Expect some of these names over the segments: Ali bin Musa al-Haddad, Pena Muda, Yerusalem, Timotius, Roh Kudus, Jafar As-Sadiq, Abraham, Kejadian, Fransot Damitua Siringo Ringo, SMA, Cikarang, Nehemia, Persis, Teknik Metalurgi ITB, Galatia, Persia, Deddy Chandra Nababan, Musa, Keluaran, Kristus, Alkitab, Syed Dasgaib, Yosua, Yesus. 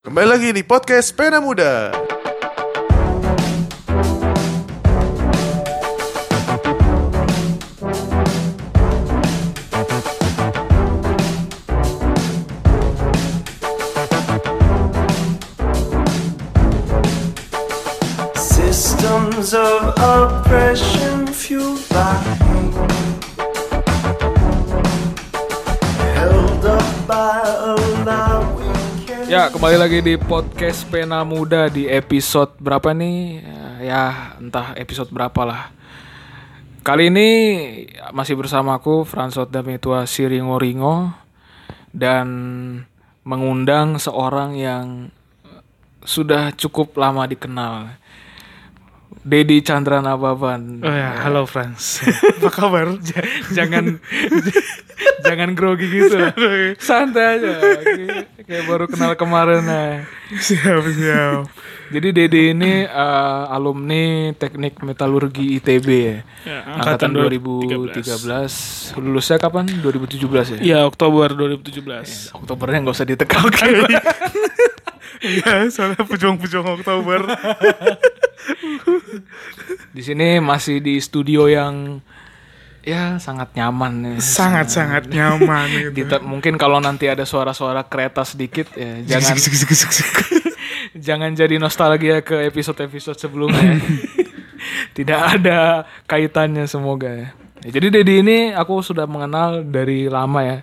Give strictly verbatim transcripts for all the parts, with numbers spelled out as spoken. Kembali lagi di podcast Pena Muda. Systems of oppression fueled by hate, held up by a lie. Ya, kembali lagi di podcast Pena Muda di episode berapa nih? Ya, entah episode berapa lah. Kali ini masih bersamaku Fransot Damitua Siringo Ringo dan mengundang seorang yang sudah cukup lama dikenal. Deddy Chandra Nababan. Oh ya, halo Frans. Apa kabar? Jangan jangan grogi gitu. Santai aja. Kayak baru kenal kemarin. Siap, siap. Jadi Deddy ini uh, alumni Teknik Metalurgi I T B ya. Ya, angkatan, angkatan dua ribu tiga belas. dua ribu tiga belas. Lulusnya kapan? dua ribu tujuh belas ya? Iya, Oktober dua ribu tujuh belas. Ya, Oktobernya enggak usah ditekankan. Iya, soalnya pujung-pujung Oktober. Di sini masih di studio yang ya sangat nyaman, sangat-sangat ya. Nyaman gitu. Dita- mungkin kalau nanti ada suara-suara kereta sedikit ya, jangan jangan jadi nostalgia ke episode-episode sebelumnya. Tidak ada kaitannya semoga ya. Ya, jadi Deddy ini aku sudah mengenal dari lama ya.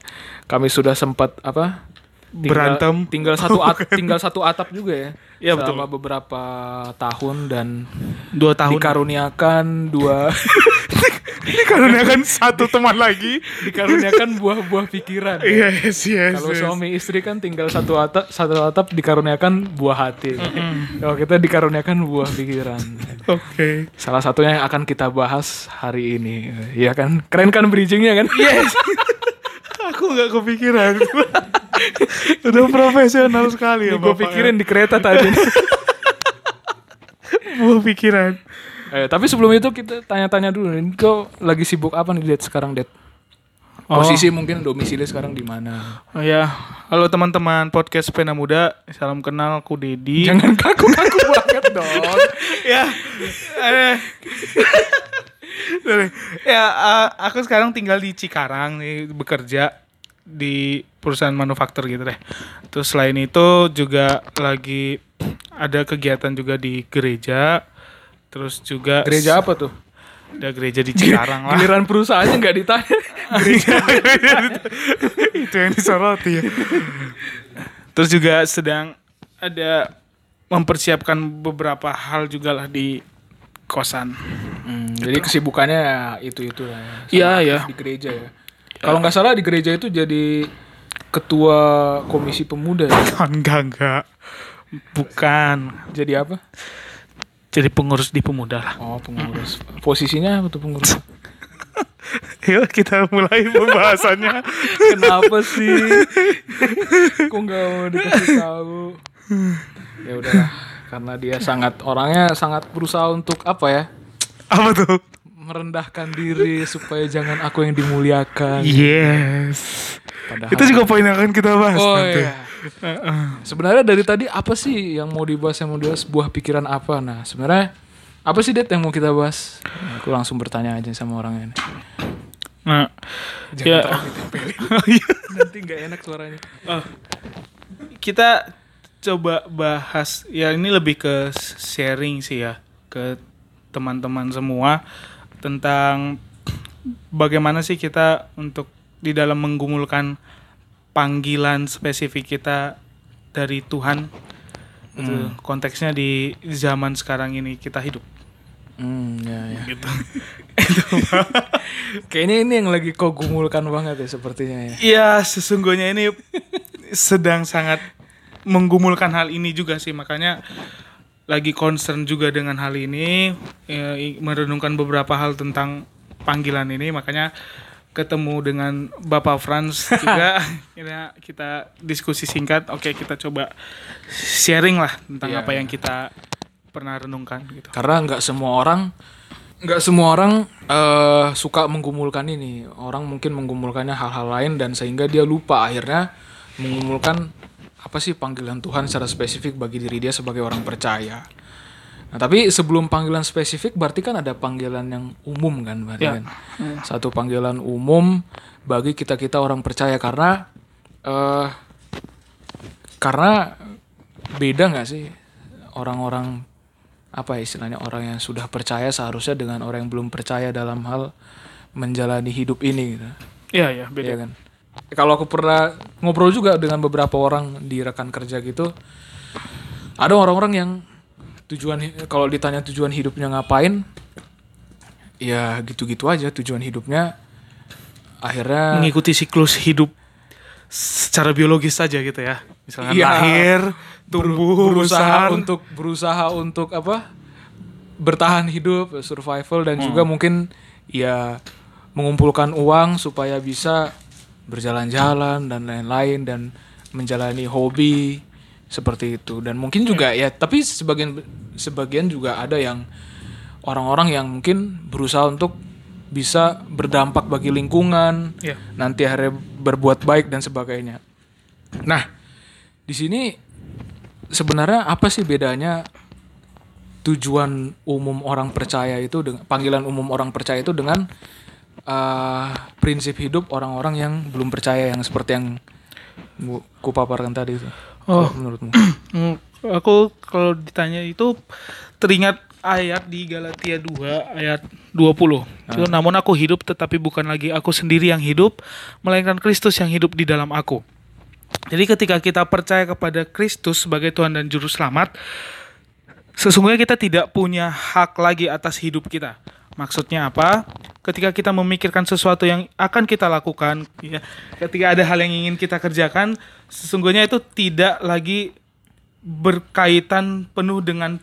Kami sudah sempat apa? Tinggal, berantem tinggal satu at, tinggal satu atap juga ya, ya selama betul. Beberapa tahun dan dua tahun dikaruniakan dua dikaruniakan satu teman lagi dikaruniakan buah-buah pikiran ya. Yes, yes, kalau yes. Suami istri kan tinggal satu atap satu atap dikaruniakan buah hati. Mm-hmm. Kalau kita dikaruniakan buah pikiran. Oke, okay. Salah satunya yang akan kita bahas hari ini ya kan, keren kan bridgingnya kan. Yes. Aku nggak kepikiran. Udah profesional sekali ya Bapak. Gue pikirin ya. Di kereta tadi. Gue pikiran. Eh, tapi sebelum itu kita tanya-tanya dulu. Kau lagi sibuk apa nih Dad sekarang, Dad? Posisi oh. Mungkin domisili sekarang di mana? Oh ya. Halo teman-teman podcast Pena Muda. Salam kenal, aku Deddy. Jangan kaku-kaku banget dong. Ya. Ya, aku sekarang tinggal di Cikarang nih, bekerja di perusahaan manufaktur gitu deh. Terus selain itu juga lagi ada kegiatan juga di gereja. Terus juga gereja apa tuh? Ada gereja di Cikarang lah. Giliran perusahaannya nggak ditanya. Gereja itu yang disoroti ya. Terus juga sedang ada mempersiapkan beberapa hal juga lah di kosan. Hmm, gitu. Jadi kesibukannya itu-itu lah. Iya ya. Di gereja ya. Kalau nggak salah di gereja itu jadi ketua komisi pemuda ya? Enggak, enggak. Bukan. Jadi apa? Jadi pengurus di pemuda lah. Oh, pengurus. Posisinya apa tuh pengurus? Yuk kita mulai pembahasannya. Kenapa sih? Kok nggak mau dikasih tahu? Ya udahlah. Karena dia sangat, orangnya sangat berusaha untuk apa ya? Apa tuh? Merendahkan diri supaya jangan aku yang dimuliakan. Yes. Padahal itu juga poin yang akan kita bahas oh nanti. Iya. Uh-uh. Sebenarnya dari tadi apa sih yang mau dibahas yang mau dibahas buah pikiran apa? Nah sebenarnya apa sih Det yang mau kita bahas? Nah, aku langsung bertanya aja sama orangnya. Nah, jangan ya. Tahu kita pilih. Nanti nggak enak suaranya. Oh. Kita coba bahas ya, ini lebih ke sharing sih ya ke teman-teman semua. Tentang bagaimana sih kita untuk di dalam menggumulkan panggilan spesifik kita dari Tuhan. Hmm. Itu konteksnya di zaman sekarang ini kita hidup. Hmm, ya, ya. Gitu. Kayaknya ini yang lagi kau gumulkan banget ya sepertinya ya. Iya, sesungguhnya ini sedang sangat menggumulkan hal ini juga sih, makanya lagi concern juga dengan hal ini, ya, merenungkan beberapa hal tentang panggilan ini, makanya ketemu dengan Bapak Frans juga. Ya, kita diskusi singkat, oke kita coba sharing lah tentang yeah. apa yang kita pernah renungkan gitu. Karena nggak semua orang, nggak semua orang uh, suka menggumulkan ini. Orang mungkin menggumulkannya hal-hal lain dan sehingga dia lupa akhirnya menggumulkan apa sih panggilan Tuhan secara spesifik bagi diri dia sebagai orang percaya. Nah, tapi sebelum panggilan spesifik berarti kan ada panggilan yang umum kan, berarti ya. kan. Satu panggilan umum bagi kita-kita orang percaya, karena uh, karena beda enggak sih orang-orang, apa istilahnya, orang yang sudah percaya seharusnya dengan orang yang belum percaya dalam hal menjalani hidup ini gitu. Iya, iya, beda ya, kan. Kalau aku pernah ngobrol juga dengan beberapa orang di rekan kerja gitu, ada orang-orang yang tujuan, kalau ditanya tujuan hidupnya ngapain, ya gitu-gitu aja tujuan hidupnya, akhirnya mengikuti siklus hidup secara biologis saja gitu ya, misalnya ya, lahir, tumbuh, berusaha besar. untuk berusaha untuk apa bertahan hidup, survival, dan hmm. juga mungkin ya mengumpulkan uang supaya bisa berjalan-jalan dan lain-lain, dan menjalani hobi seperti itu. Dan mungkin juga ya, tapi sebagian sebagian juga ada yang orang-orang yang mungkin berusaha untuk bisa berdampak bagi lingkungan, yeah. nanti akhirnya berbuat baik dan sebagainya. Nah, di sini sebenarnya apa sih bedanya tujuan umum orang percaya itu dengan panggilan umum orang percaya itu dengan uh, prinsip hidup orang-orang yang belum percaya, yang seperti yang kupaparkan tadi itu? Oh, menurutmu? Aku kalau ditanya itu teringat ayat di Galatia dua ayat dua puluh. Ah. Namun aku hidup, tetapi bukan lagi aku sendiri yang hidup, melainkan Kristus yang hidup di dalam aku. Jadi ketika kita percaya kepada Kristus sebagai Tuhan dan Juru Selamat, sesungguhnya kita tidak punya hak lagi atas hidup kita. Maksudnya apa? Ketika kita memikirkan sesuatu yang akan kita lakukan, ya, ketika ada hal yang ingin kita kerjakan, sesungguhnya itu tidak lagi berkaitan penuh dengan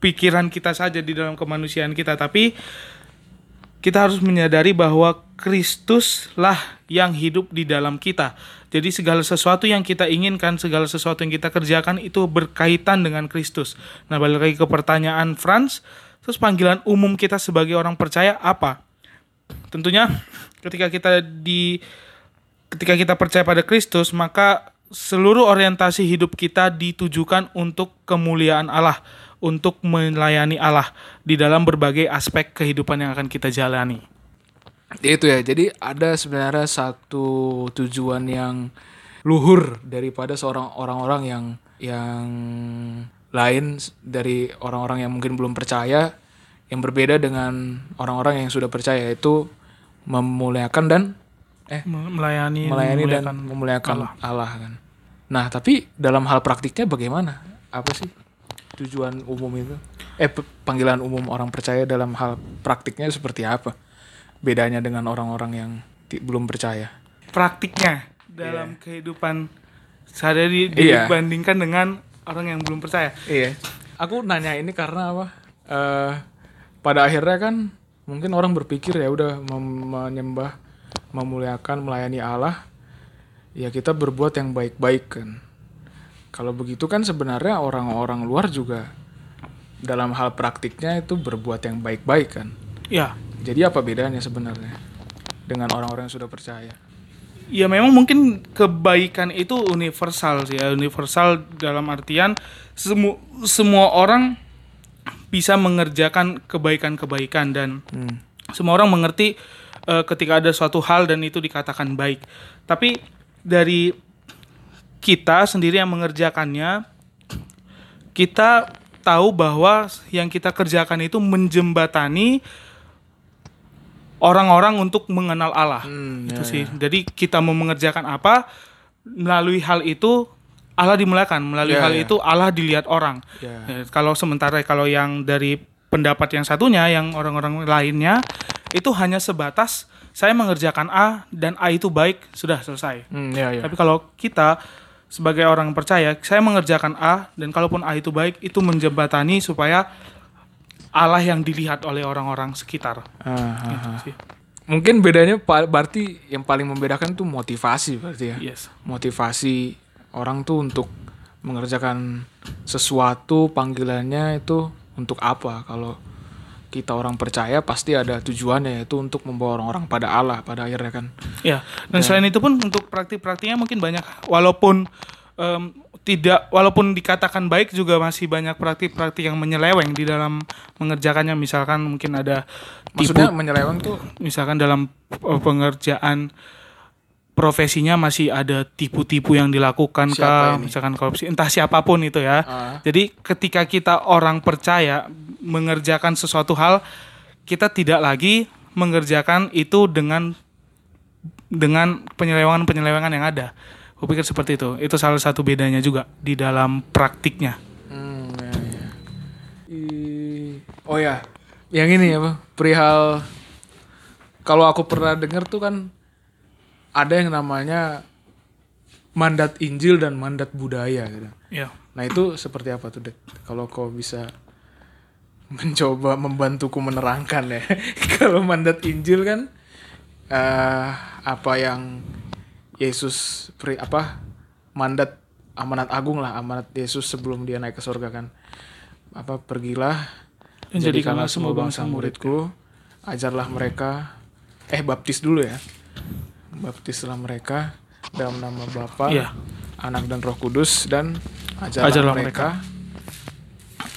pikiran kita saja di dalam kemanusiaan kita, tapi kita harus menyadari bahwa Kristuslah yang hidup di dalam kita. Jadi segala sesuatu yang kita inginkan, segala sesuatu yang kita kerjakan itu berkaitan dengan Kristus. Nah, balik lagi ke pertanyaan Frans, terus panggilan umum kita sebagai orang percaya apa? Tentunya ketika kita di ketika kita percaya pada Kristus, maka seluruh orientasi hidup kita ditujukan untuk kemuliaan Allah, untuk melayani Allah di dalam berbagai aspek kehidupan yang akan kita jalani. Itu ya. Jadi ada sebenarnya satu tujuan yang luhur daripada seorang orang-orang yang yang lain, dari orang-orang yang mungkin belum percaya, yang berbeda dengan orang-orang yang sudah percaya, yaitu memuliakan dan eh melayani, melayani memuliakan dan memuliakan Allah. Allah kan. Nah, tapi dalam hal praktiknya bagaimana? Apa sih tujuan umum itu? Eh panggilan umum orang percaya dalam hal praktiknya seperti apa? Bedanya dengan orang-orang yang t- belum percaya. Praktiknya dalam yeah. kehidupan sehari-hari dibandingkan yeah. dengan orang yang belum percaya. Iya. Aku nanya ini karena apa? Uh, pada akhirnya kan mungkin orang berpikir ya udah mem- menyembah, memuliakan, melayani Allah, ya kita berbuat yang baik-baik kan. Kalau begitu kan sebenarnya orang-orang luar juga dalam hal praktiknya itu berbuat yang baik-baik kan. Iya. Jadi apa bedanya sebenarnya dengan orang-orang yang sudah percaya? Ya memang mungkin kebaikan itu universal sih ya, universal dalam artian semu- semua orang bisa mengerjakan kebaikan-kebaikan dan hmm. semua orang mengerti uh, ketika ada suatu hal dan itu dikatakan baik. Tapi dari kita sendiri yang mengerjakannya, kita tahu bahwa yang kita kerjakan itu menjembatani orang-orang untuk mengenal Allah. Hmm, itu ya, sih. Ya. Jadi kita mau mengerjakan apa, melalui hal itu Allah dimuliakan, melalui ya, hal ya. itu Allah dilihat orang. Ya. Ya, kalau sementara kalau yang dari pendapat yang satunya, yang orang-orang lainnya itu hanya sebatas saya mengerjakan A dan A itu baik, sudah selesai. Hmm, ya, ya. Tapi kalau kita sebagai orang percaya, saya mengerjakan A dan kalaupun A itu baik, itu menjembatani supaya Allah yang dilihat oleh orang-orang sekitar. Gitu sih. Mungkin bedanya berarti yang paling membedakan tuh motivasi berarti ya. Yes. Motivasi orang tuh untuk mengerjakan sesuatu, panggilannya itu untuk apa? Kalau kita orang percaya pasti ada tujuannya, yaitu untuk membawa orang-orang pada Allah pada akhirnya kan. Ya. Dan ya. selain itu pun untuk praktik-praktiknya mungkin banyak. Walaupun um, tidak, walaupun dikatakan baik juga masih banyak praktik-praktik yang menyeleweng di dalam mengerjakannya. Misalkan mungkin ada tipu, maksudnya menyeleweng tuh misalkan dalam pengerjaan profesinya masih ada tipu-tipu yang dilakukan kah, misalkan korupsi, entah siapapun itu ya. Uh. Jadi ketika kita orang percaya mengerjakan sesuatu hal, kita tidak lagi mengerjakan itu dengan dengan penyelewengan-penyelewengan yang ada. Aku pikir seperti itu. Itu salah satu bedanya juga di dalam praktiknya. Hmm, ya, ya. I... Oh ya, yang ini apa? Perihal kalau aku pernah dengar tuh kan ada yang namanya mandat Injil dan mandat budaya gitu. Ya. Nah itu seperti apa tuh, Dek? Kalau kau bisa mencoba membantuku menerangkan ya. Kalau mandat Injil kan uh, apa yang Yesus pri, apa mandat amanat agung lah, amanat Yesus sebelum dia naik ke surga kan. Apa pergilah jadikanlah semua bangsa muridku, ajarlah mereka eh baptis dulu ya. Baptislah mereka dalam nama Bapa, ya. Anak dan Roh Kudus, dan ajarlah, ajarlah mereka, mereka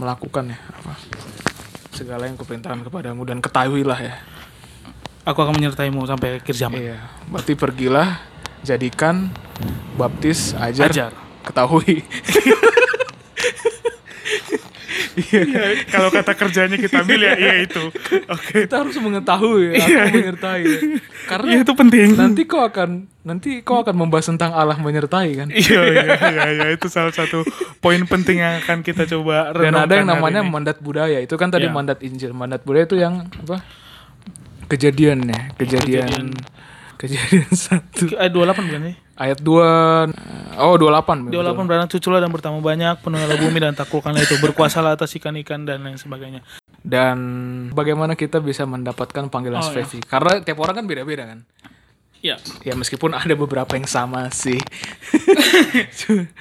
melakukan ya apa segala yang kuperintahkan kepadamu, dan ketahuilah ya aku akan menyertaimu sampai akhir zaman. Iya, berarti pergilah, jadikan, baptis, ajar, ajar. Ketahui. Iya, ya, kalau kata kerjanya kita ambil ya, iya itu. Oke. Okay. Kita harus mengetahui, aku menyertai. Karena ya, itu penting. Nanti kau akan nanti kau akan membahas tentang Allah menyertai kan? Iya, iya, iya, ya, itu salah satu poin penting yang akan kita coba renungkan. Dan ada yang namanya mandat budaya. Itu kan tadi ya. Mandat Injil. Mandat budaya itu yang apa? Kejadian ya, kejadian Kejadian satu ayat dua puluh delapan bukan sih? Ayat dua oh dua puluh delapan. dua puluh delapan beranak cuculah dan bertambah banyak, penuhilah bumi dan taklukkanlah itu, berkuasalah atas ikan-ikan dan lain sebagainya. Dan bagaimana kita bisa mendapatkan panggilan oh, spesies? Iya. Karena tiap orang kan beda-beda kan. Iya. Ya meskipun ada beberapa yang sama sih.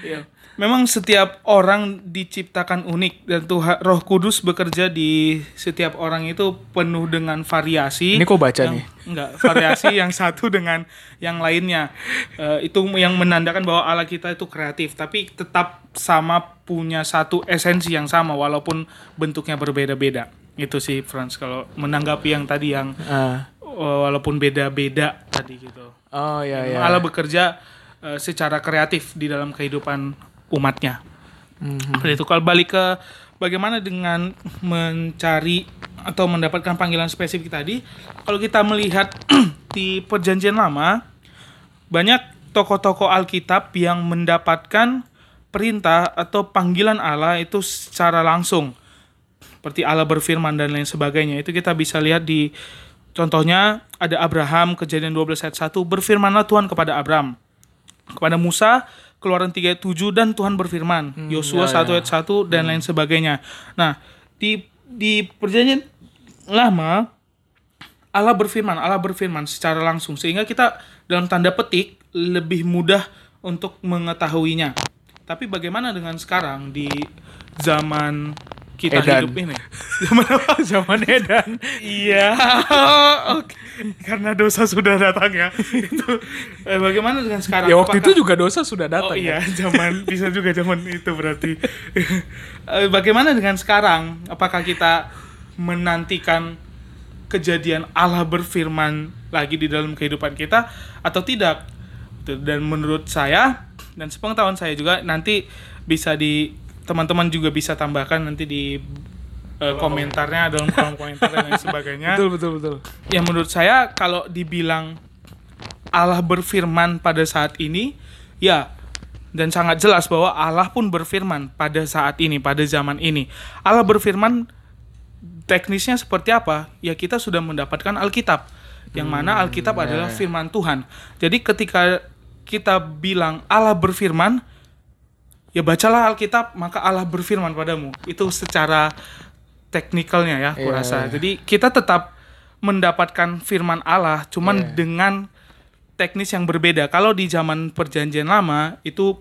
Iya. Memang setiap orang diciptakan unik, dan Tuhan Roh Kudus bekerja di setiap orang itu penuh dengan variasi. Ini kok baca yang, nih? Enggak, variasi yang satu dengan yang lainnya. Uh, itu yang menandakan bahwa Allah kita itu kreatif, tapi tetap sama punya satu esensi yang sama walaupun bentuknya berbeda-beda. Itu sih Frans kalau menanggapi yang tadi yang uh. walaupun beda-beda tadi gitu. Oh iya iya. Allah bekerja uh, secara kreatif di dalam kehidupan umatnya. Mm-hmm. Itu kalau balik ke bagaimana dengan mencari atau mendapatkan panggilan spesifik tadi, kalau kita melihat di Perjanjian Lama banyak tokoh-tokoh Alkitab yang mendapatkan perintah atau panggilan Allah itu secara langsung, seperti Allah berfirman dan lain sebagainya. Itu kita bisa lihat di contohnya ada Abraham, Kejadian dua belas ayat satu, berfirmanlah Tuhan kepada Abraham, kepada Musa Keluaran tiga ayat tujuh, dan Tuhan berfirman hmm, Yosua ya, ya. satu ayat satu dan hmm. lain sebagainya. Nah, di di Perjanjian Lama Allah berfirman, Allah berfirman secara langsung, sehingga kita dalam tanda petik lebih mudah untuk mengetahuinya. Tapi bagaimana dengan sekarang di zaman kita Edan. Hidup ini? Zaman apa? Zaman Edan. Iya. Oke. Karena dosa sudah datang ya. Itu bagaimana dengan sekarang? Ya waktu Apakah... itu juga dosa sudah datang. Oh iya, ya? Zaman bisa juga zaman itu berarti. Bagaimana dengan sekarang? Apakah kita menantikan kejadian Allah berfirman lagi di dalam kehidupan kita atau tidak? Dan menurut saya dan sepengetahuan saya juga, nanti bisa di teman-teman juga bisa tambahkan nanti di uh, komentarnya dalam kolom komentar dan lain sebagainya. Betul betul betul. Ya menurut saya kalau dibilang Allah berfirman pada saat ini, ya, dan sangat jelas bahwa Allah pun berfirman pada saat ini, pada zaman ini. Allah berfirman teknisnya seperti apa? Ya kita sudah mendapatkan Alkitab, yang hmm, mana Alkitab yeah. adalah firman Tuhan. Jadi ketika kita bilang Allah berfirman, ya bacalah Alkitab, maka Allah berfirman padamu. Itu secara teknikalnya ya, aku yeah. rasa. Jadi kita tetap mendapatkan firman Allah, cuman yeah. dengan teknis yang berbeda. Kalau di zaman Perjanjian Lama itu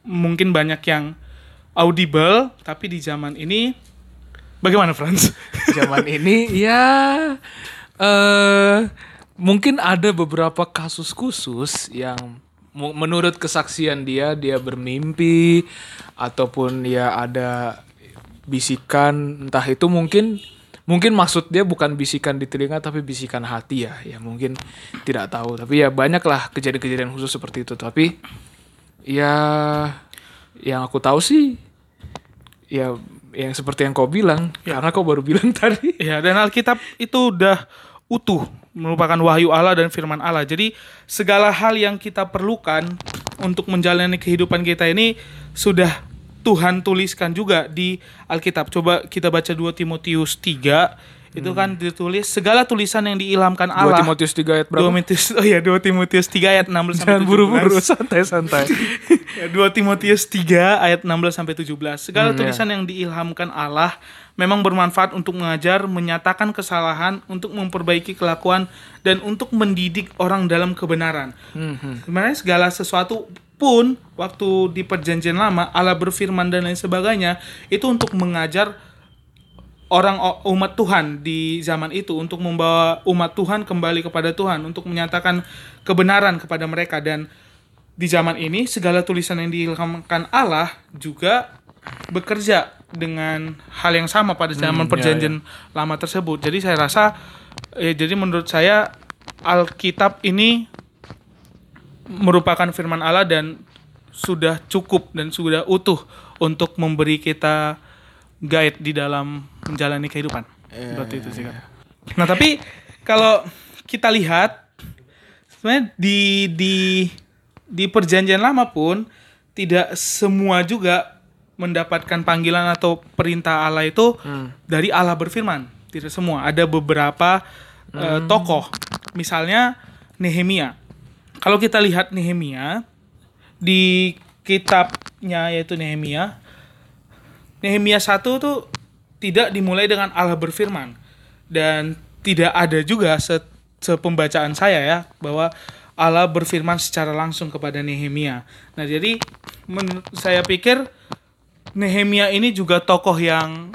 mungkin banyak yang audible, tapi di zaman ini bagaimana, Frans? Zaman ini ya uh, mungkin ada beberapa kasus khusus yang menurut kesaksian dia, dia bermimpi ataupun ya ada bisikan, entah itu mungkin mungkin maksud dia bukan bisikan di telinga tapi bisikan hati ya, ya mungkin tidak tahu, tapi ya banyaklah kejadian-kejadian khusus seperti itu. Tapi ya yang aku tahu sih ya yang seperti yang kau bilang ya, karena kau baru bilang tadi ya, dan Alkitab itu udah utuh, merupakan wahyu Allah dan firman Allah. Jadi segala hal yang kita perlukan untuk menjalani kehidupan kita ini sudah Tuhan tuliskan juga di Alkitab. Coba kita baca dua Timotius tiga, itu hmm. kan ditulis segala tulisan yang diilhamkan Allah. dua Timotius tiga ayat berapa? dua Timotius Oh ya, dua Timotius tiga ayat enam belas sampai tujuh belas. Jangan buru-buru, santai-santai. dua Timotius tiga ayat enam belas sampai tujuh belas. Segala hmm, tulisan ya. yang diilhamkan Allah memang bermanfaat untuk mengajar, menyatakan kesalahan, untuk memperbaiki kelakuan, dan untuk mendidik orang dalam kebenaran. Mm-hmm. Sebenarnya segala sesuatu pun, waktu di perjanjian lama, Allah berfirman dan lain sebagainya, itu untuk mengajar orang umat Tuhan di zaman itu, untuk membawa umat Tuhan kembali kepada Tuhan, untuk menyatakan kebenaran kepada mereka. Dan di zaman ini, segala tulisan yang diilhamkan Allah juga bekerja dengan hal yang sama pada zaman hmm, perjanjian ya, ya. lama tersebut. Jadi saya rasa eh, jadi menurut saya Alkitab ini merupakan firman Allah dan sudah cukup dan sudah utuh untuk memberi kita guide di dalam menjalani kehidupan. Eh, Berarti itu sih kan. Nah, tapi kalau kita lihat sebenarnya di di di perjanjian lama pun tidak semua juga mendapatkan panggilan atau perintah Allah itu hmm. dari Allah berfirman. Tidak semua. Ada beberapa hmm. uh, tokoh. Misalnya Nehemia. Kalau kita lihat Nehemia di kitabnya yaitu Nehemia. Nehemia satu tuh tidak dimulai dengan Allah berfirman. Dan tidak ada juga se- sepembacaan saya ya, bahwa Allah berfirman secara langsung kepada Nehemia. Nah jadi men- saya pikir Nehemia ini juga tokoh yang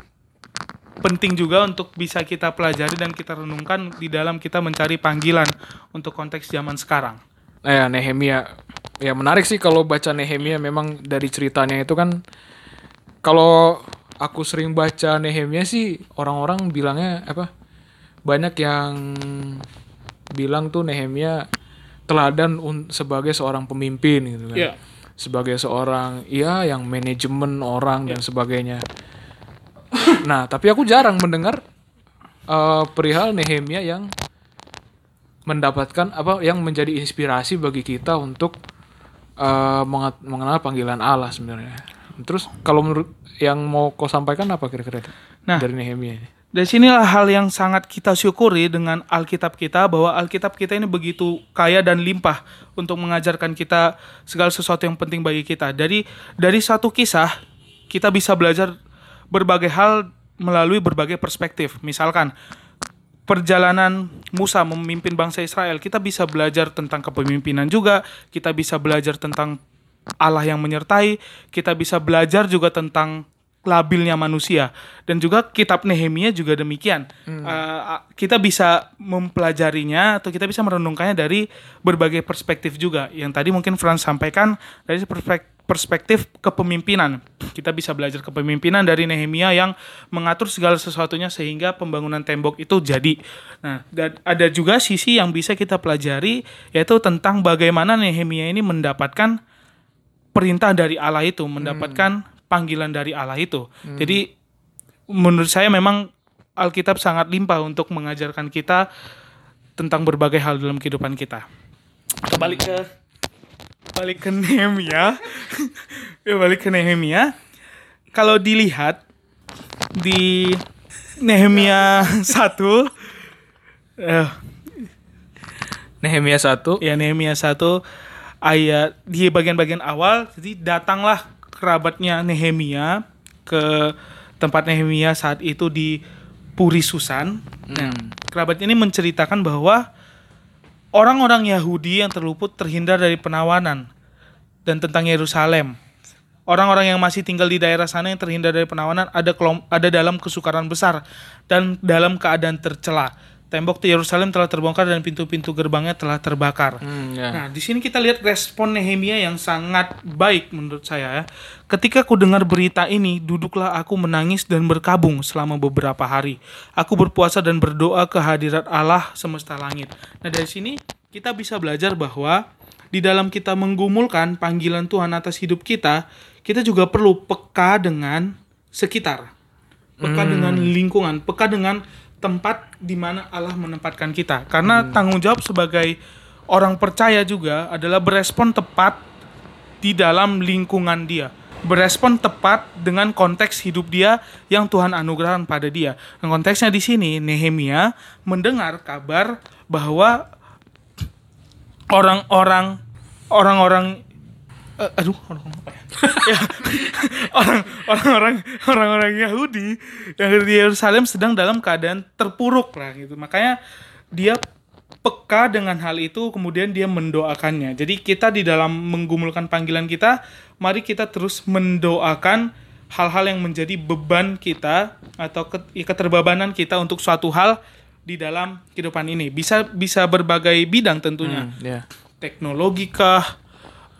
penting juga untuk bisa kita pelajari dan kita renungkan di dalam kita mencari panggilan untuk konteks zaman sekarang. Ya, Nehemia. Ya menarik sih kalau baca Nehemia, memang dari ceritanya itu kan, kalau aku sering baca Nehemia sih orang-orang bilangnya apa? Banyak yang bilang tuh Nehemia teladan un- sebagai seorang pemimpin gitu kan. Iya. Yeah. Sebagai seorang ya yang manajemen orang yeah. dan sebagainya. Nah, tapi aku jarang mendengar uh, perihal Nehemia yang mendapatkan apa yang menjadi inspirasi bagi kita untuk uh, mengenal panggilan Allah sebenarnya. Terus kalau menurut yang mau kau sampaikan apa kira-kira itu? Nah, dari Nehemia ini. Dari sinilah hal yang sangat kita syukuri dengan Alkitab kita, bahwa Alkitab kita ini begitu kaya dan limpah untuk mengajarkan kita segala sesuatu yang penting bagi kita. Dari dari satu kisah kita bisa belajar berbagai hal melalui berbagai perspektif. Misalkan perjalanan Musa memimpin bangsa Israel, kita bisa belajar tentang kepemimpinan juga, kita bisa belajar tentang Allah yang menyertai, kita bisa belajar juga tentang labilnya manusia. Dan juga kitab Nehemia juga demikian. hmm. uh, Kita bisa mempelajarinya atau kita bisa merenungkannya dari berbagai perspektif juga. Yang tadi mungkin Frans sampaikan dari perspektif kepemimpinan. Kita bisa belajar kepemimpinan dari Nehemia yang mengatur segala sesuatunya sehingga pembangunan tembok itu jadi. Nah, dan ada juga sisi yang bisa kita pelajari, yaitu tentang bagaimana Nehemia ini mendapatkan perintah dari Allah itu, mendapatkan hmm. panggilan dari Allah itu. Hmm. Jadi menurut saya memang Alkitab sangat limpah untuk mengajarkan kita tentang berbagai hal dalam kehidupan kita. Balik ke balik ke Nehemia. ya balik ke Nehemia. Kalau dilihat di Nehemia satu eh Nehemia satu. Ya Nehemia satu ayat di bagian-bagian awal, jadi datanglah kerabatnya Nehemia ke tempat Nehemia saat itu di Puri Susan. Nah, kerabatnya ini menceritakan bahwa orang-orang Yahudi yang terluput terhindar dari penawanan dan tentang Yerusalem. Orang-orang yang masih tinggal di daerah sana yang terhindar dari penawanan ada kelom- ada dalam kesukaran besar dan dalam keadaan tercela. tembok di Yerusalem telah terbongkar dan pintu-pintu gerbangnya telah terbakar. Hmm, yeah. Nah, di sini kita lihat respon Nehemia yang sangat baik menurut saya. Ya. Ketika ku dengar berita ini, duduklah aku menangis dan berkabung selama beberapa hari. Aku berpuasa dan berdoa ke hadirat Allah semesta langit. Nah, dari sini kita bisa belajar bahwa di dalam kita menggumulkan panggilan Tuhan atas hidup kita, kita juga perlu peka dengan sekitar, peka hmm. dengan lingkungan, peka dengan tempat di mana Allah menempatkan kita. Karena hmm. tanggung jawab sebagai orang percaya juga adalah berespon tepat di dalam lingkungan dia, berespon tepat dengan konteks hidup dia yang Tuhan anugerahkan pada dia. Dan konteksnya di sini Nehemia mendengar kabar bahwa orang-orang orang-orang uh, aduh orang-orang apa ya? ya, orang, orang-orang orang-orang Yahudi yang di Yerusalem sedang dalam keadaan terpuruk lah gitu. Makanya dia peka dengan hal itu, kemudian dia mendoakannya. Jadi kita di dalam menggumulkan panggilan kita, mari kita terus mendoakan hal-hal yang menjadi beban kita atau keterbebanan kita untuk suatu hal di dalam kehidupan ini. Bisa bisa berbagai bidang tentunya. Hmm, yeah. Teknologi kah,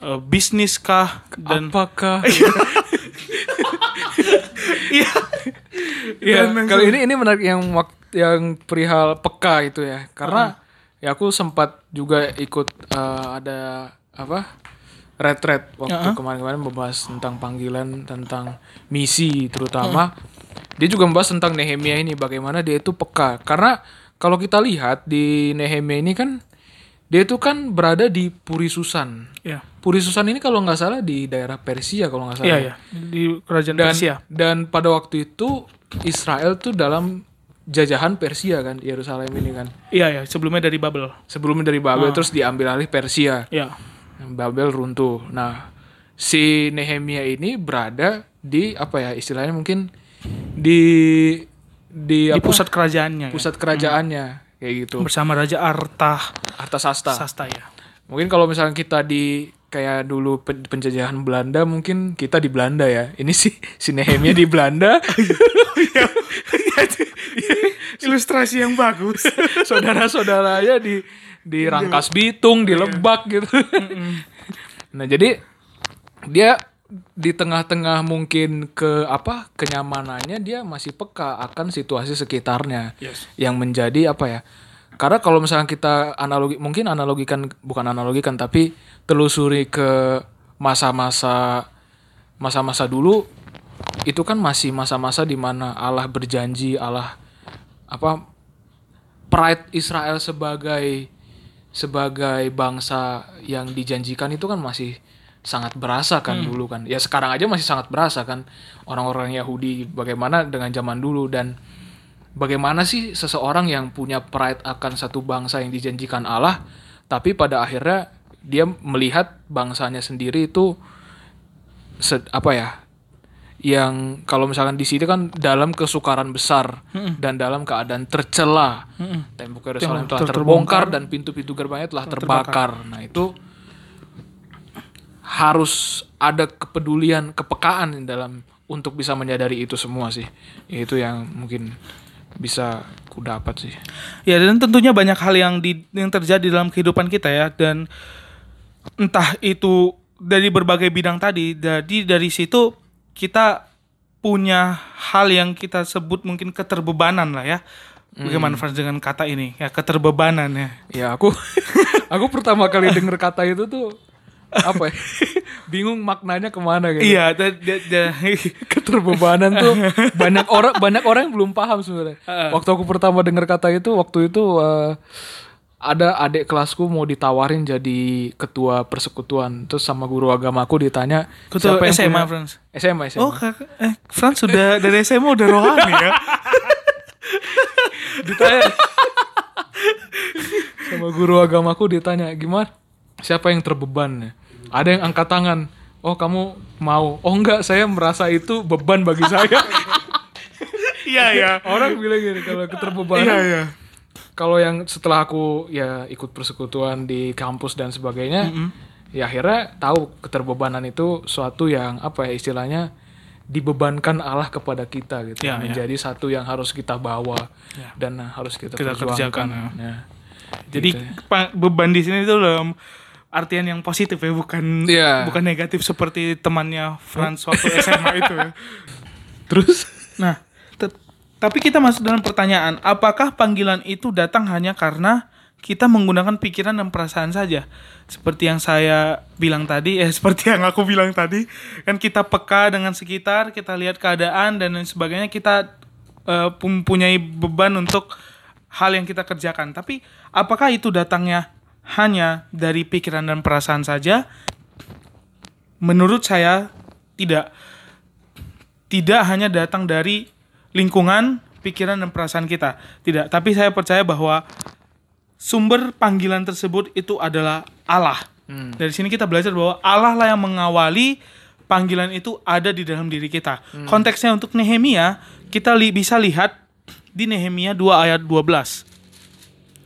Uh, bisnis kah, dan apakah? Iya. Iya. Kali ini ini menarik yang yang perihal peka itu ya. Karena uh-huh. ya aku sempat juga ikut uh, ada apa? retret waktu uh-huh. kemarin-kemarin membahas tentang panggilan, tentang misi terutama. Uh-huh. Dia juga membahas tentang Nehemia ini, bagaimana dia itu peka. Karena kalau kita lihat di Nehemia ini kan, dia itu kan berada di Puri Susan. Yeah. Puri Susan ini kalau nggak salah di daerah Persia kalau nggak salah. Iya, yeah, yeah. Di kerajaan dan, Persia. Dan pada waktu itu Israel tuh dalam jajahan Persia kan, Yerusalem ini kan. Iya, yeah, iya. Yeah. Sebelumnya dari Babel. Sebelumnya dari Babel uh. terus diambil alih Persia. Iya. Yeah. Babel runtuh. Nah, si Nehemia ini berada di apa ya istilahnya mungkin di di, di apa? pusat kerajaannya. Pusat ya? kerajaannya. Hmm. Kayak gitu. Bersama Raja Artah Artahsasta. Sasta ya. Mungkin kalau misalnya kita di kayak dulu penjajahan Belanda, mungkin kita di Belanda ya. Ini si si Nehemia di Belanda. ya, ya, ya, ilustrasi yang bagus. Saudara-saudaranya di di Rangkas Bitung, di Lebak gitu. Nah, jadi dia di tengah-tengah mungkin ke apa kenyamanannya, dia masih peka akan situasi sekitarnya. Yes. Yang menjadi apa ya, karena kalau misalnya kita analogi mungkin analogikan bukan analogikan tapi telusuri ke masa-masa masa-masa dulu itu kan masih masa-masa di mana Allah berjanji, Allah apa pride Israel sebagai sebagai bangsa yang dijanjikan itu kan masih sangat berasa kan hmm. dulu kan. Ya sekarang aja masih sangat berasa kan orang-orang Yahudi bagaimana dengan zaman dulu, dan bagaimana sih seseorang yang punya pride akan satu bangsa yang dijanjikan Allah, tapi pada akhirnya dia melihat bangsanya sendiri itu se- apa ya? Yang kalau misalkan di sini kan dalam kesukaran besar hmm. dan dalam keadaan tercela. Hmm. Tembok Yerusalem telah terbongkar dan pintu-pintu gerbangnya telah terbakar. terbakar. Nah, itu harus ada kepedulian, kepekaan dalam untuk bisa menyadari itu semua sih. Itu yang mungkin bisa ku dapat sih. Ya, dan tentunya banyak hal yang di, yang terjadi dalam kehidupan kita ya, dan entah itu dari berbagai bidang tadi. Jadi dari situ kita punya hal yang kita sebut mungkin keterbebanan lah ya. Bagaimana Frans dengan kata ini? Ya, keterbebanan ya. Ya, aku aku pertama kali dengar kata itu tuh apa ya? Bingung maknanya kemana gitu. Iya, da, da, da. Keterbebanan tuh banyak orang banyak orang yang belum paham sebenarnya. Uh. Waktu aku pertama dengar kata itu, waktu itu uh, ada adik kelasku mau ditawarin jadi ketua persekutuan, terus sama guru agamaku ditanya ketua siapa S M A Frans. S M A S M A. Oh, kakak, eh Frans sudah dari S M A udah rohani ya. Ditanya sama guru agamaku ditanya, "Gimana? Siapa yang terbeban?" Ada yang angkat tangan. "Oh, kamu mau?" "Oh, enggak, saya merasa itu beban bagi saya." Iya, ya. Orang bilang gini kalau keterbebanan. Iya, iya. Kalau yang setelah aku ya ikut persekutuan di kampus dan sebagainya, mm-hmm. ya akhirnya tahu keterbebanan itu suatu yang apa ya istilahnya dibebankan Allah kepada kita gitu ya, menjadi ya. satu yang harus kita bawa ya. dan harus kita, kita kerjakan ya. Ya. Jadi gitu. Beban di sini itu dalam artian yang positif ya, bukan ya. bukan negatif seperti temannya Fransot waktu S M A itu ya. Terus nah te- tapi kita masuk dalam pertanyaan, apakah panggilan itu datang hanya karena kita menggunakan pikiran dan perasaan saja? Seperti yang saya bilang tadi, eh seperti yang aku bilang tadi, kan kita peka dengan sekitar, kita lihat keadaan dan lain sebagainya, kita uh, mempunyai beban untuk hal yang kita kerjakan. Tapi apakah itu datangnya hanya dari pikiran dan perasaan saja? Menurut saya tidak. Tidak hanya datang dari lingkungan, pikiran dan perasaan kita. Tidak, tapi saya percaya bahwa sumber panggilan tersebut itu adalah Allah. Hmm. Dari sini kita belajar bahwa Allah lah yang mengawali panggilan itu ada di dalam diri kita. Hmm. Konteksnya untuk Nehemia, kita li- bisa lihat di Nehemia dua ayat dua belas.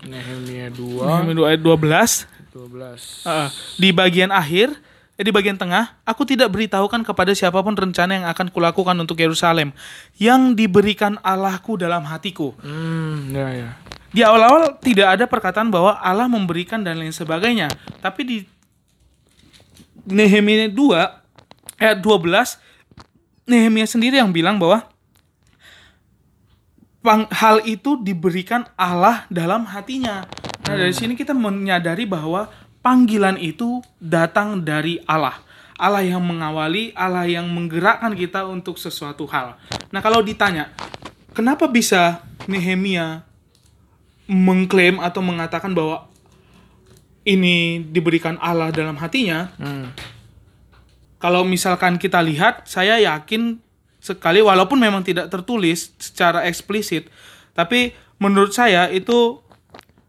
Nehemia dua. Nehemia dua ayat dua belas. dua belas. Uh, di bagian akhir, eh, di bagian tengah, aku tidak beritahukan kepada siapapun rencana yang akan kulakukan untuk Yerusalem, yang diberikan Allahku dalam hatiku. Hmm, ya ya. Di awal-awal tidak ada perkataan bahwa Allah memberikan dan lain sebagainya. Tapi di Nehemia dua, ayat dua belas, Nehemia sendiri yang bilang bahwa hal itu diberikan Allah dalam hatinya. Nah dari sini kita menyadari bahwa panggilan itu datang dari Allah. Allah yang mengawali, Allah yang menggerakkan kita untuk sesuatu hal. Nah kalau ditanya, kenapa bisa Nehemia mengklaim atau mengatakan bahwa ini diberikan Allah dalam hatinya, hmm. kalau misalkan kita lihat, saya yakin sekali, walaupun memang tidak tertulis secara eksplisit, tapi menurut saya itu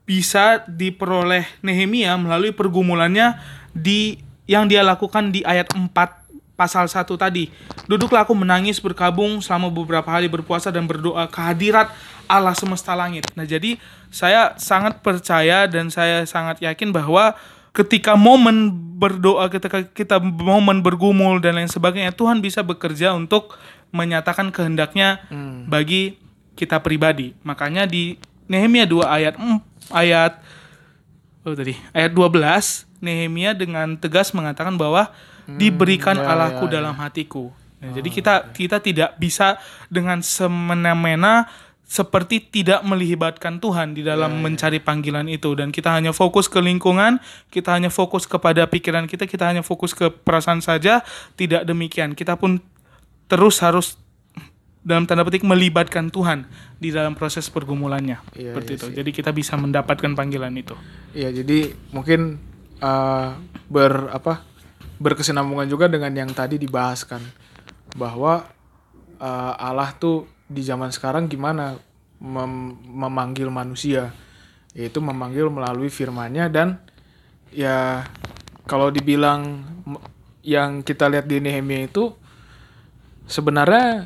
bisa diperoleh Nehemia melalui pergumulannya di yang dia lakukan di ayat empat pasal satu tadi. Duduklah aku menangis berkabung selama beberapa hari berpuasa dan berdoa kehadirat Allah semesta langit. Nah jadi saya sangat percaya dan saya sangat yakin bahwa ketika momen berdoa, ketika kita momen bergumul dan lain sebagainya, Tuhan bisa bekerja untuk menyatakan kehendaknya hmm. bagi kita pribadi. Makanya di Nehemia dua ayat ayat oh tadi ayat dua belas Nehemia dengan tegas mengatakan bahwa diberikan hmm, ya, Allahku ya, ya. dalam hatiku. Nah, oh, jadi kita okay. kita tidak bisa dengan semena-mena seperti tidak melibatkan Tuhan di dalam ya, ya. mencari panggilan itu, dan kita hanya fokus ke lingkungan, kita hanya fokus kepada pikiran kita, kita hanya fokus ke perasaan saja. Tidak demikian. Kita pun terus harus dalam tanda petik melibatkan Tuhan di dalam proses pergumulannya. Ya, seperti ya, itu. Sih. Jadi kita bisa mendapatkan panggilan itu. Iya, jadi mungkin uh, ber apa? berkesinambungan juga dengan yang tadi dibahaskan, bahwa uh, Allah tuh di zaman sekarang gimana mem- memanggil manusia, yaitu memanggil melalui firman-Nya. Dan ya kalau dibilang yang kita lihat di Nehemia itu sebenarnya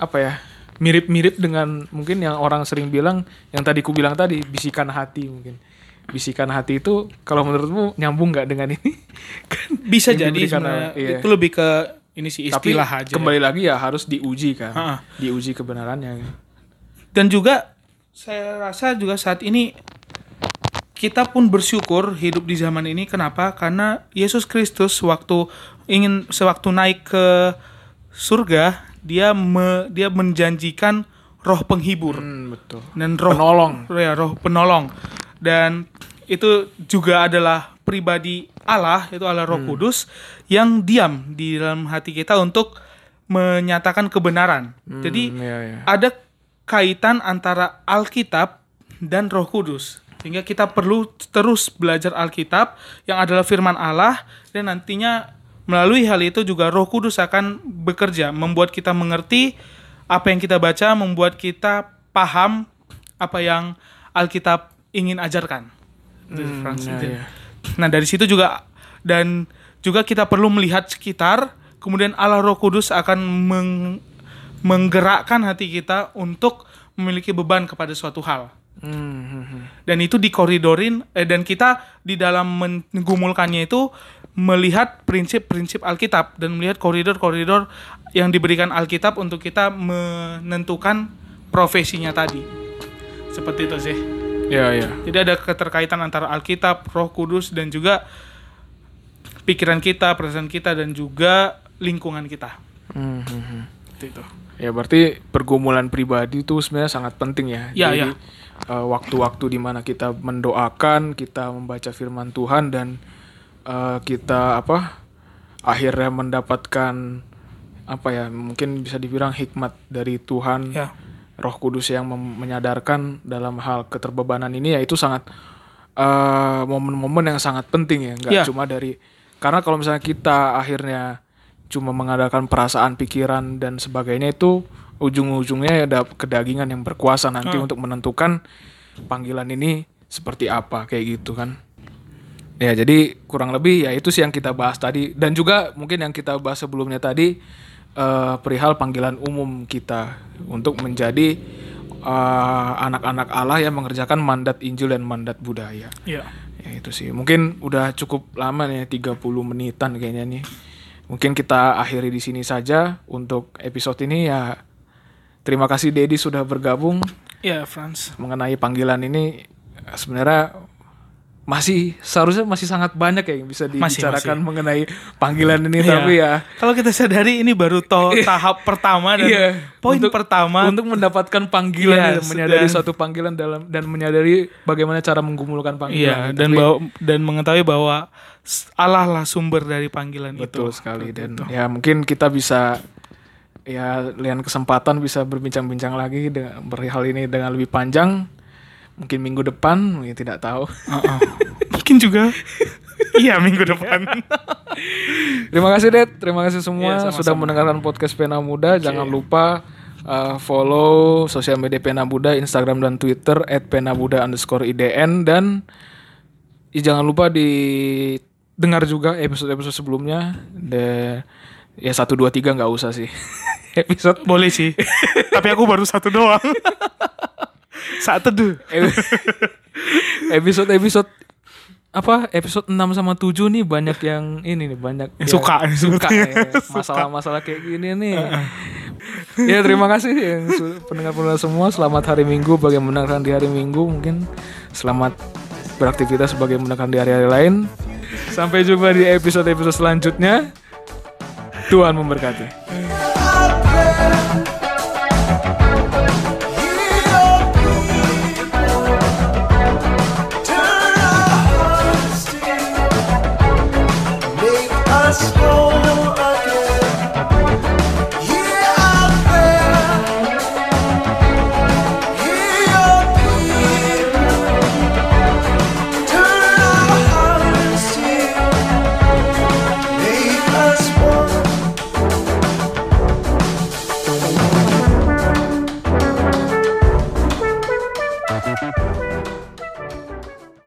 apa ya, mirip-mirip dengan mungkin yang orang sering bilang, yang tadi ku bilang tadi, bisikan hati. Mungkin bisikan hati itu kalau menurutmu nyambung nggak dengan ini? Kan bisa jadi karena iya. itu lebih ke ini sih istilah. Tapi, aja kembali ya. lagi ya harus diuji kan, ha-ha. diuji kebenarannya. Dan juga saya rasa juga saat ini kita pun bersyukur hidup di zaman ini. Kenapa? Karena Yesus Kristus waktu ingin sewaktu naik ke surga, dia me, dia menjanjikan roh penghibur hmm, betul. dan roh penolong, ya roh penolong. Dan itu juga adalah pribadi Allah, itu Allah Roh hmm. Kudus yang diam di dalam hati kita untuk menyatakan kebenaran. Hmm, Jadi iya, iya. ada kaitan antara Alkitab dan Roh Kudus. Sehingga kita perlu terus belajar Alkitab yang adalah firman Allah, dan nantinya melalui hal itu juga Roh Kudus akan bekerja, membuat kita mengerti apa yang kita baca, membuat kita paham apa yang Alkitab ingin ajarkan. Hmm, ya, ya. Nah dari situ juga, dan juga kita perlu melihat sekitar, kemudian Allah Roh Kudus akan meng, menggerakkan hati kita untuk memiliki beban kepada suatu hal. Hmm. Dan itu dikoridorin, eh, dan kita di dalam menggumulkannya itu melihat prinsip-prinsip Alkitab dan melihat koridor-koridor yang diberikan Alkitab untuk kita menentukan profesinya tadi. Seperti itu sih. Ya, ya. Jadi ada keterkaitan antara Alkitab, Roh Kudus, dan juga pikiran kita, perasaan kita, dan juga lingkungan kita. Mm-hmm. Seperti itu. Ya, berarti pergumulan pribadi itu sebenarnya sangat penting ya. Ya, jadi, ya. Uh, waktu-waktu di mana kita mendoakan, kita membaca firman Tuhan, dan uh, kita apa akhirnya mendapatkan apa ya, mungkin bisa dibilang hikmat dari Tuhan, ya. Roh Kudus yang mem- menyadarkan dalam hal keterbebanan ini, ya itu sangat uh, momen-momen yang sangat penting ya, nggak ya. Cuma dari, karena kalau misalnya kita akhirnya cuma mengandalkan perasaan, pikiran, dan sebagainya, itu ujung-ujungnya ada kedagingan yang berkuasa nanti hmm. untuk menentukan panggilan ini seperti apa, kayak gitu kan. Ya, jadi kurang lebih ya itu sih yang kita bahas tadi. Dan juga mungkin yang kita bahas sebelumnya tadi, uh, perihal panggilan umum kita untuk menjadi uh, anak-anak Allah yang mengerjakan mandat Injil dan mandat budaya. Iya. Ya itu sih. Mungkin udah cukup lama nih, tiga puluh menitan kayaknya nih. Mungkin kita akhiri di sini saja untuk episode ini ya. Terima kasih Deddy sudah bergabung. Ya, Frans. Mengenai panggilan ini sebenarnya masih seharusnya masih sangat banyak ya yang bisa dibicarakan masih. mengenai panggilan ini, tapi ya kalau kita sadari ini baru to- tahap pertama dan iya. poin untuk, pertama untuk mendapatkan panggilan iya, dan menyadari dan, suatu panggilan dalam dan menyadari bagaimana cara menggumulkan panggilan iya, dan bahwa, dan mengetahui bahwa Allah lah sumber dari panggilan betul itu. Betul sekali dan betul. Ya mungkin kita bisa ya lain kesempatan bisa berbincang-bincang lagi dengan perihal ini dengan lebih panjang. Mungkin minggu depan, mungkin tidak tahu. Uh-uh. Mungkin juga. Iya, minggu depan. Terima kasih, Det. Terima kasih semua ya, sudah mendengarkan podcast Pena Muda. Okay. Jangan lupa uh, follow sosial media Pena Muda, Instagram dan Twitter et penamuda underscore i d n. Dan i, jangan lupa didengar juga episode-episode sebelumnya. The, ya, satu, dua, tiga nggak usah sih. Episode boleh sih. Tapi aku baru satu doang. Saat teduh. Episode-episode apa? Episode enam sama tujuh nih banyak yang ini nih, banyak yang suka, ya, suka ya, masalah-masalah kayak gini nih. Uh-uh. Ya, terima kasih yang pendengar-pendengar semua. Selamat hari Minggu bagi yang mendengarkan di hari Minggu, mungkin selamat beraktivitas bagi yang mendengarkan di hari-hari lain. Sampai jumpa di episode-episode selanjutnya. Tuhan memberkati.